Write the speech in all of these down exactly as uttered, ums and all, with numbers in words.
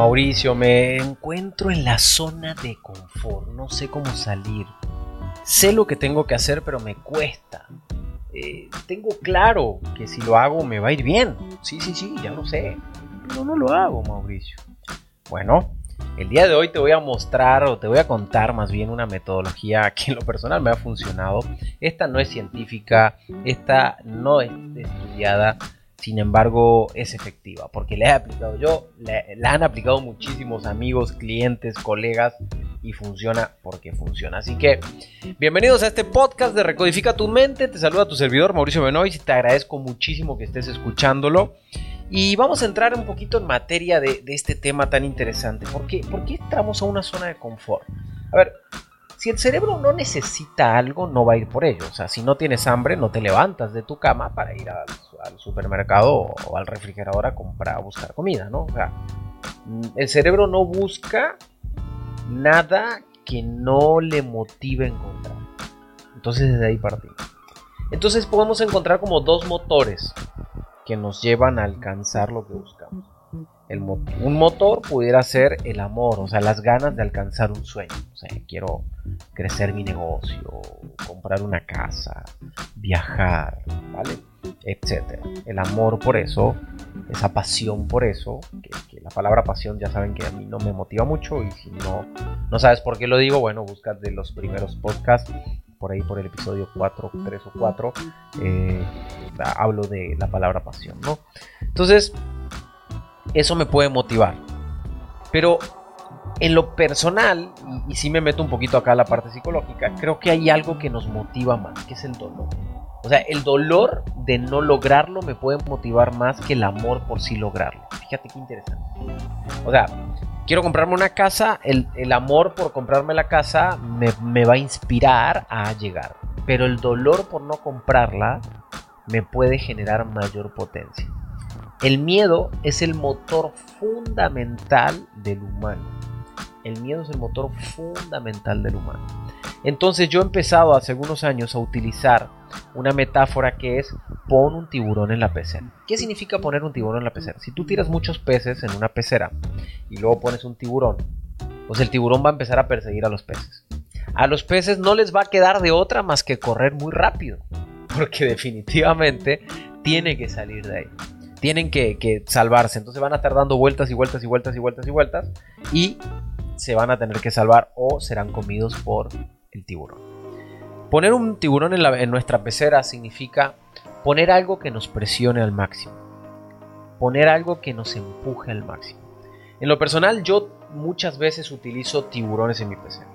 Mauricio, me encuentro en la zona de confort, no sé cómo salir. Sé lo que tengo que hacer, pero me cuesta. Eh, tengo claro que si lo hago me va a ir bien. Sí, sí, sí, ya lo sé. Pero no lo hago, Mauricio. Bueno, el día de hoy te voy a mostrar o te voy a contar más bien una metodología que en lo personal me ha funcionado. Esta no es científica, esta no es estudiada. Sin embargo, es efectiva porque la he aplicado yo, la, la han aplicado muchísimos amigos, clientes, colegas y funciona porque funciona. Así que, bienvenidos a este podcast de Recodifica tu Mente. Te saluda tu servidor Mauricio Benoist y te agradezco muchísimo que estés escuchándolo. Y vamos a entrar un poquito en materia de, de este tema tan interesante. ¿Por qué? ¿Por qué entramos a una zona de confort? A ver, si el cerebro no necesita algo, no va a ir por ello. O sea, si no tienes hambre, no te levantas de tu cama para ir a... al supermercado o al refrigerador a comprar, a buscar comida, ¿no? O sea, el cerebro no busca nada que no le motive a encontrar. Entonces, desde ahí partimos. Entonces, podemos encontrar como dos motores que nos llevan a alcanzar lo que buscamos. El mo- un motor pudiera ser el amor, o sea, las ganas de alcanzar un sueño. O sea, quiero crecer mi negocio, comprar una casa, viajar, ¿vale? Etcétera. El amor por eso, esa pasión por eso, que, que la palabra pasión ya saben que a mí no me motiva mucho y si no, no sabes por qué lo digo, bueno, busca de los primeros podcasts, por ahí por el episodio cuatro, tres o cuatro, eh, hablo de la palabra pasión, ¿no? Entonces, eso me puede motivar, pero en lo personal, y, y si me meto un poquito acá a la parte psicológica, creo que hay algo que nos motiva más, que es el dolor. O sea, el dolor de no lograrlo me puede motivar más que el amor por sí lograrlo. Fíjate qué interesante. O sea, quiero comprarme una casa, el, el amor por comprarme la casa me, me va a inspirar a llegar. Pero el dolor por no comprarla me puede generar mayor potencia. El miedo es el motor fundamental del humano. El miedo es el motor fundamental del humano. Entonces yo he empezado hace algunos años a utilizar una metáfora que es pon un tiburón en la pecera. ¿Qué significa poner un tiburón en la pecera? Si tú tiras muchos peces en una pecera y luego pones un tiburón, pues el tiburón va a empezar a perseguir a los peces. A los peces no les va a quedar de otra más que correr muy rápido, porque definitivamente tiene que salir de ahí. Tienen que, que salvarse, entonces van a estar dando vueltas y vueltas y vueltas y vueltas y vueltas y se van a tener que salvar o serán comidos por el tiburón. Poner un tiburón en, la, en nuestra pecera significa poner algo que nos presione al máximo. Poner algo que nos empuje al máximo. En lo personal, yo muchas veces utilizo tiburones en mi pecera.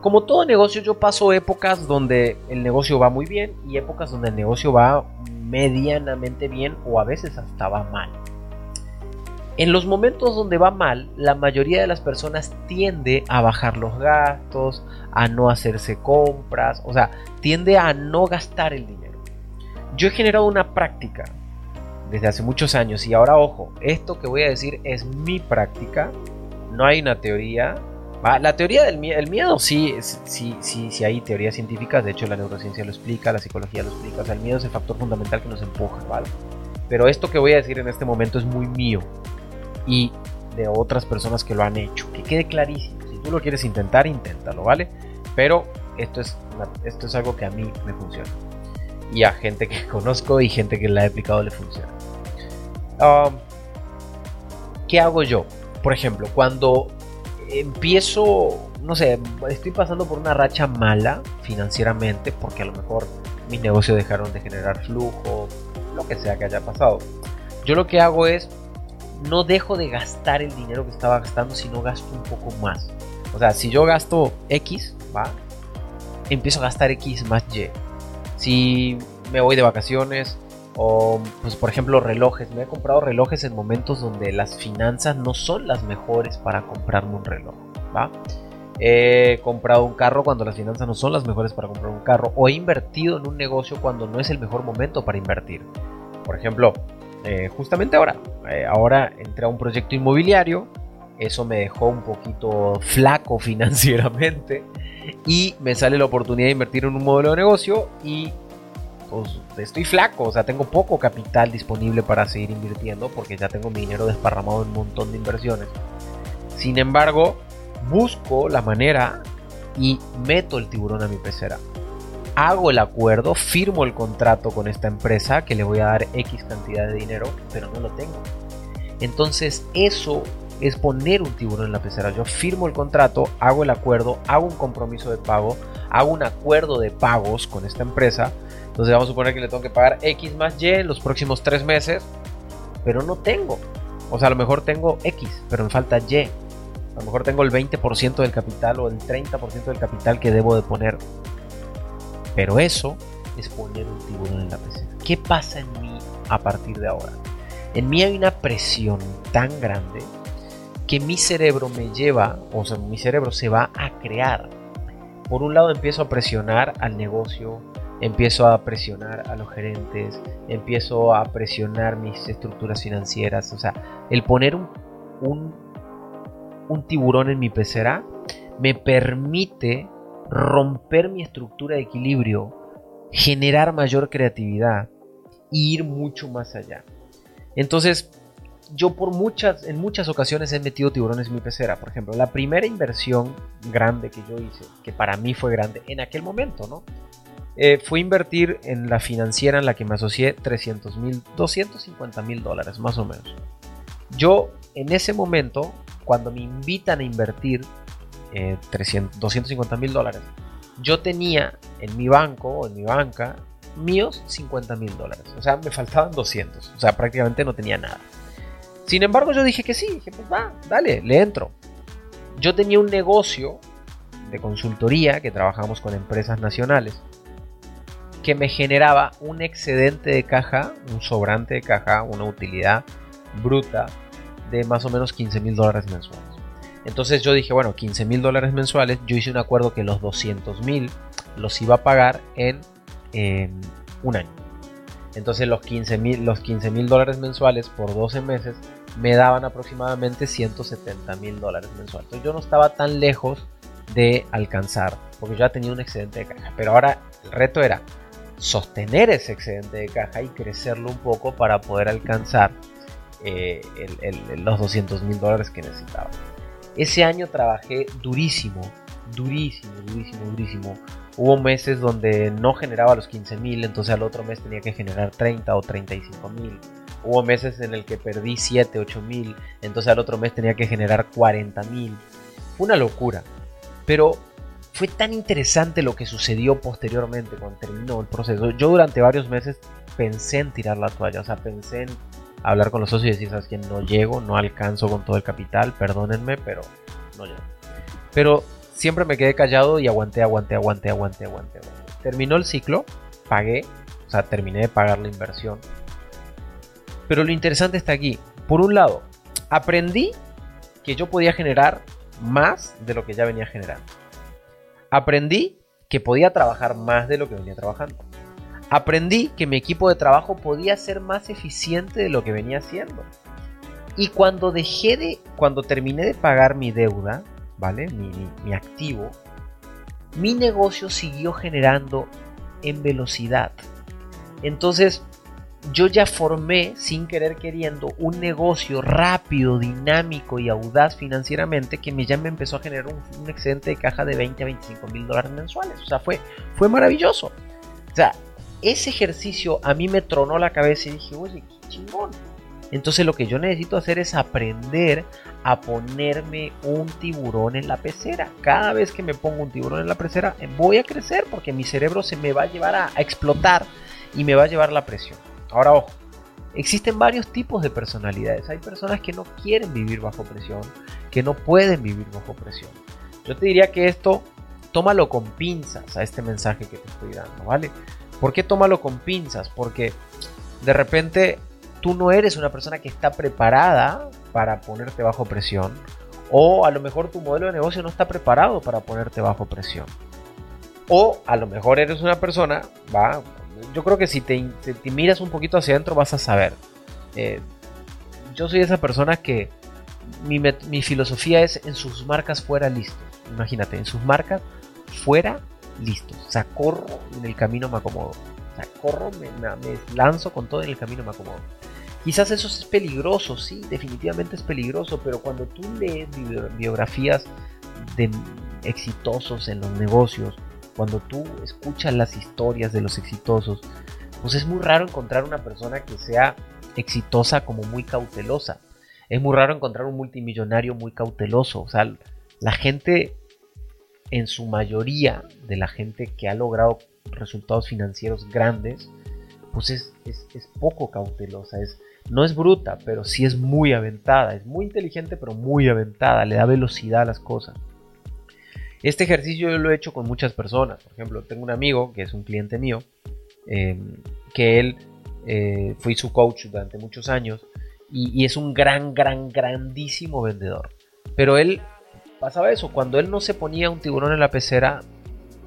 Como todo negocio, yo paso épocas donde el negocio va muy bien y épocas donde el negocio va medianamente bien o a veces hasta va mal. En los momentos donde va mal, la mayoría de las personas tiende a bajar los gastos, a no hacerse compras, o sea, tiende a no gastar el dinero. Yo he generado una práctica desde hace muchos años y ahora, ojo, esto que voy a decir es mi práctica, no hay una teoría. ¿Va? La teoría del miedo, el miedo sí, sí, sí, sí hay teorías científicas, de hecho la neurociencia lo explica, la psicología lo explica, o sea, el miedo es el factor fundamental que nos empuja, ¿vale? Pero esto que voy a decir en este momento es muy mío. Y de otras personas que lo han hecho. Que quede clarísimo. Si tú lo quieres intentar, inténtalo, ¿vale? Pero esto es, esto es algo que a mí me funciona. Y a gente que conozco y gente que la he aplicado le funciona. Um, ¿Qué hago yo? Por ejemplo, cuando empiezo, no sé, estoy pasando por una racha mala financieramente porque a lo mejor mis negocios dejaron de generar flujo, lo que sea que haya pasado. Yo lo que hago es no dejo de gastar el dinero que estaba gastando, sino gasto un poco más. O sea, si yo gasto X, ¿va? Empiezo a gastar X más Y. Si me voy de vacaciones o, pues por ejemplo, relojes. Me he comprado relojes en momentos donde las finanzas no son las mejores para comprarme un reloj, ¿va? He comprado un carro cuando las finanzas no son las mejores para comprar un carro. O he invertido en un negocio cuando no es el mejor momento para invertir. Por ejemplo, Eh, justamente ahora, eh, ahora entré a un proyecto inmobiliario, eso me dejó un poquito flaco financieramente y me sale la oportunidad de invertir en un modelo de negocio y o estoy flaco, o sea, tengo poco capital disponible para seguir invirtiendo porque ya tengo mi dinero desparramado en un montón de inversiones. Sin embargo, busco la manera y meto el tiburón a mi pecera. Hago el acuerdo, firmo el contrato con esta empresa que le voy a dar X cantidad de dinero, pero no lo tengo. Entonces eso es poner un tiburón en la pecera. Yo firmo el contrato, hago el acuerdo, hago un compromiso de pago, hago un acuerdo de pagos con esta empresa. Entonces vamos a suponer que le tengo que pagar X más Y en los próximos tres meses, pero no tengo. O sea, a lo mejor tengo X, pero me falta Y. A lo mejor tengo el veinte por ciento del capital o el treinta por ciento del capital que debo de poner. Pero eso es poner un tiburón en la pecera. ¿Qué pasa en mí a partir de ahora? En mí hay una presión tan grande que mi cerebro me lleva, o sea, mi cerebro se va a crear. Por un lado empiezo a presionar al negocio, empiezo a presionar a los gerentes, empiezo a presionar mis estructuras financieras. O sea, el poner un, un, un tiburón en mi pecera me permite romper mi estructura de equilibrio, generar mayor creatividad y ir mucho más allá. Entonces, yo por muchas, en muchas ocasiones he metido tiburones en mi pecera. Por ejemplo, la primera inversión grande que yo hice, que para mí fue grande en aquel momento, ¿no? Eh, fue invertir en la financiera en la que me asocié trescientos mil, doscientos cincuenta mil dólares, más o menos. Yo, en ese momento, cuando me invitan a invertir eh, trescientos, doscientos cincuenta mil dólares, yo tenía en mi banco o en mi banca míos cincuenta mil dólares. O sea, me faltaban doscientos. O sea, prácticamente no tenía nada. Sin embargo, yo dije que sí, dije, pues va, dale, le entro. Yo tenía un negocio de consultoría que trabajamos con empresas nacionales que me generaba un excedente de caja, un sobrante de caja, una utilidad bruta de más o menos quince mil dólares mensuales. Entonces yo dije, bueno, quince mil dólares mensuales, yo hice un acuerdo que los doscientos mil los iba a pagar en, en un año. Entonces los quince mil dólares mensuales por doce meses me daban aproximadamente ciento setenta mil dólares mensuales. Entonces yo no estaba tan lejos de alcanzar, porque yo ya tenía un excedente de caja. Pero ahora el reto era sostener ese excedente de caja y crecerlo un poco para poder alcanzar eh, el, el, los doscientos mil dólares que necesitaba. Ese año trabajé durísimo, durísimo, durísimo, durísimo. Hubo meses donde no generaba los quince mil, entonces al otro mes tenía que generar treinta o treinta y cinco mil. Hubo meses en el que perdí siete, ocho mil, entonces al otro mes tenía que generar cuarenta mil. Fue una locura, pero fue tan interesante lo que sucedió posteriormente cuando terminó el proceso. Yo durante varios meses pensé en tirar la toalla, o sea, pensé en hablar con los socios y decir, ¿sabes qué? No llego, no alcanzo con todo el capital, perdónenme, pero no llego. Pero siempre me quedé callado y aguanté, aguanté, aguanté, aguanté, aguanté, aguanté. Terminó el ciclo, pagué, o sea, terminé de pagar la inversión. Pero lo interesante está aquí. Por un lado, aprendí que yo podía generar más de lo que ya venía generando. Aprendí que podía trabajar más de lo que venía trabajando. Aprendí que mi equipo de trabajo podía ser más eficiente de lo que venía haciendo. Y cuando dejé de, cuando terminé de pagar mi deuda, ¿vale? Mi, mi, mi activo, mi negocio siguió generando en velocidad. Entonces, yo ya formé, sin querer queriendo, un negocio rápido, dinámico y audaz financieramente que me ya me empezó a generar un, un excedente de caja de veinte a veinticinco mil dólares mensuales. O sea, fue, fue maravilloso. O sea, ese ejercicio a mí me tronó la cabeza y dije, oye, qué chingón. Entonces lo que yo necesito hacer es aprender a ponerme un tiburón en la pecera. Cada vez que me pongo un tiburón en la pecera voy a crecer porque mi cerebro se me va a llevar a, a explotar y me va a llevar la presión. Ahora, ojo, existen varios tipos de personalidades. Hay personas que no quieren vivir bajo presión, que no pueden vivir bajo presión. Yo te diría que esto, tómalo con pinzas a este mensaje que te estoy dando, ¿vale? ¿Por qué tómalo con pinzas? Porque de repente tú no eres una persona que está preparada para ponerte bajo presión, o a lo mejor tu modelo de negocio no está preparado para ponerte bajo presión. O a lo mejor eres una persona, va... Yo creo que si te, te, te miras un poquito hacia adentro vas a saber. Eh, yo soy esa persona que mi, met, mi filosofía es en sus marcas fuera listos. Imagínate, en sus marcas fuera listos. O sea, corro y en el camino me acomodo. sea, corro, me, me lanzo con todo en el camino, me acomodo. Quizás eso es peligroso, sí, definitivamente es peligroso, pero cuando tú lees biografías de exitosos en los negocios, cuando tú escuchas las historias de los exitosos, pues es muy raro encontrar una persona que sea exitosa como muy cautelosa. Es muy raro encontrar un multimillonario muy cauteloso. O sea, la gente, en su mayoría de la gente que ha logrado resultados financieros grandes, pues es, es, es poco cautelosa. Es, no es bruta, pero sí es muy aventada. Es muy inteligente, pero muy aventada. Le da velocidad a las cosas. Este ejercicio yo lo he hecho con muchas personas. Por ejemplo, tengo un amigo que es un cliente mío, eh, que él eh, fui su coach durante muchos años. Y, y es un gran, gran, grandísimo vendedor. Pero él pasaba eso. Cuando él no se ponía un tiburón en la pecera,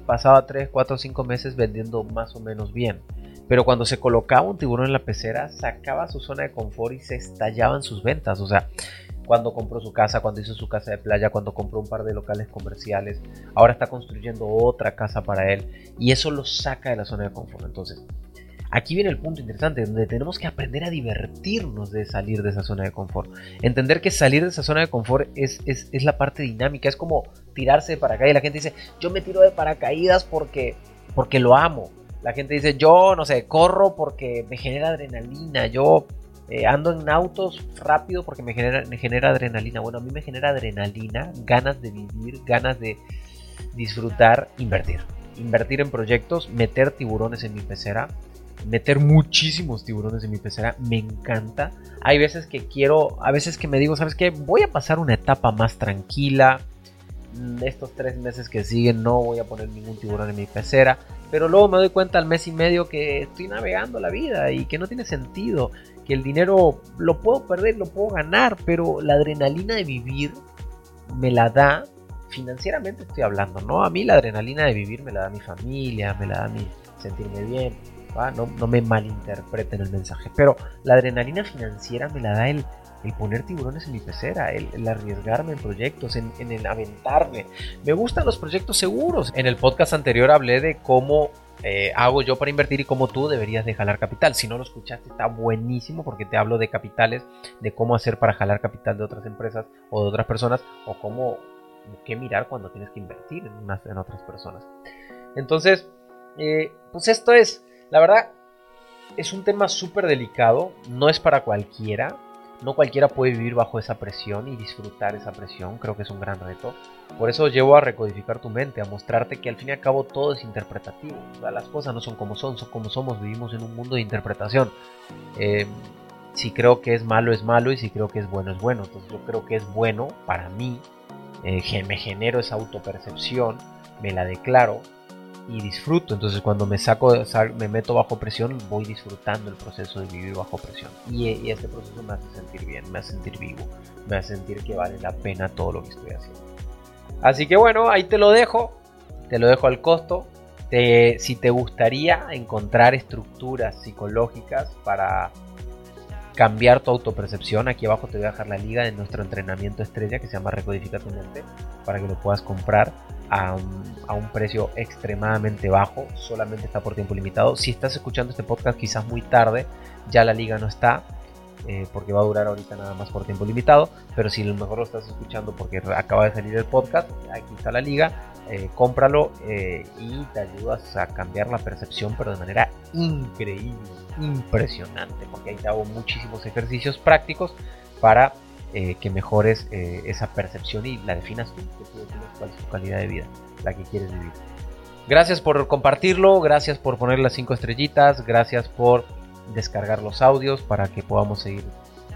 pasaba tres, cuatro, cinco meses vendiendo más o menos bien. Pero cuando se colocaba un tiburón en la pecera, sacaba su zona de confort y se estallaban sus ventas. O sea, cuando compró su casa, cuando hizo su casa de playa, cuando compró un par de locales comerciales. Ahora está construyendo otra casa para él. Y eso lo saca de la zona de confort. Entonces, aquí viene el punto interesante, donde tenemos que aprender a divertirnos de salir de esa zona de confort. Entender que salir de esa zona de confort es, es, es la parte dinámica, es como tirarse de paracaídas. La gente dice, yo me tiro de paracaídas porque, porque lo amo. La gente dice, yo, no sé, corro porque me genera adrenalina. Yo eh, ando en autos rápido porque me genera, me genera adrenalina. Bueno, a mí me genera adrenalina, ganas de vivir, ganas de disfrutar, invertir. Invertir en proyectos, meter tiburones en mi pecera. Meter muchísimos tiburones en mi pecera me encanta. Hay veces que quiero, a veces que me digo, ¿sabes qué? Voy a pasar una etapa más tranquila. Estos tres meses que siguen no voy a poner ningún tiburón en mi pecera. Pero luego me doy cuenta al mes y medio que estoy navegando la vida y que no tiene sentido. Que el dinero lo puedo perder, lo puedo ganar, pero la adrenalina de vivir me la da, financieramente estoy hablando, ¿no? A mí la adrenalina de vivir me la da mi familia, me la da mi sentirme bien. Ah, no, no me malinterpreten el mensaje, pero la adrenalina financiera me la da el, el poner tiburones en mi pecera, el, el arriesgarme en proyectos, en, en el aventarme. Me gustan los proyectos seguros. En el podcast anterior hablé de cómo eh, hago yo para invertir y cómo tú deberías de jalar capital. Si no lo escuchaste, está buenísimo porque te hablo de capitales, de cómo hacer para jalar capital de otras empresas o de otras personas, o cómo qué mirar cuando tienes que invertir en, unas, en otras personas. Entonces, eh, pues esto es. La verdad, es un tema súper delicado, no es para cualquiera, no cualquiera puede vivir bajo esa presión y disfrutar esa presión, creo que es un gran reto. Por eso llevo a recodificar tu mente, a mostrarte que al fin y al cabo todo es interpretativo, o sea, las cosas no son como son, son como somos, vivimos en un mundo de interpretación. Eh, si creo que es malo es malo y si creo que es bueno es bueno, entonces yo creo que es bueno para mí, eh, me genero esa autopercepción, me la declaro. Y disfruto, entonces cuando me saco, me meto bajo presión, voy disfrutando el proceso de vivir bajo presión. Y, y este proceso me hace sentir bien, me hace sentir vivo, me hace sentir que vale la pena todo lo que estoy haciendo. Así que bueno, ahí te lo dejo, te lo dejo al costo. Te, si te gustaría encontrar estructuras psicológicas para cambiar tu autopercepción, aquí abajo te voy a dejar la liga de nuestro entrenamiento estrella que se llama Recodifica tu Mente, para que lo puedas comprar a un, a un precio extremadamente bajo, solamente está por tiempo limitado. Si estás escuchando este podcast quizás muy tarde, ya la liga no está, eh, porque va a durar ahorita nada más por tiempo limitado, pero si a lo mejor lo estás escuchando porque acaba de salir el podcast, aquí está la liga, eh, cómpralo eh, y te ayudas a cambiar la percepción, pero de manera increíble, impresionante, porque ahí te hago muchísimos ejercicios prácticos para eh, que mejores eh, esa percepción y la definas tú, que tú definas cuál es tu calidad de vida, la que quieres vivir. Gracias por compartirlo, gracias por poner las cinco estrellitas, gracias por descargar los audios para que podamos seguir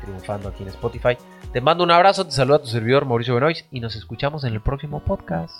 triunfando aquí en Spotify. Te mando un abrazo, te saluda tu servidor Mauricio Benoist y nos escuchamos en el próximo podcast.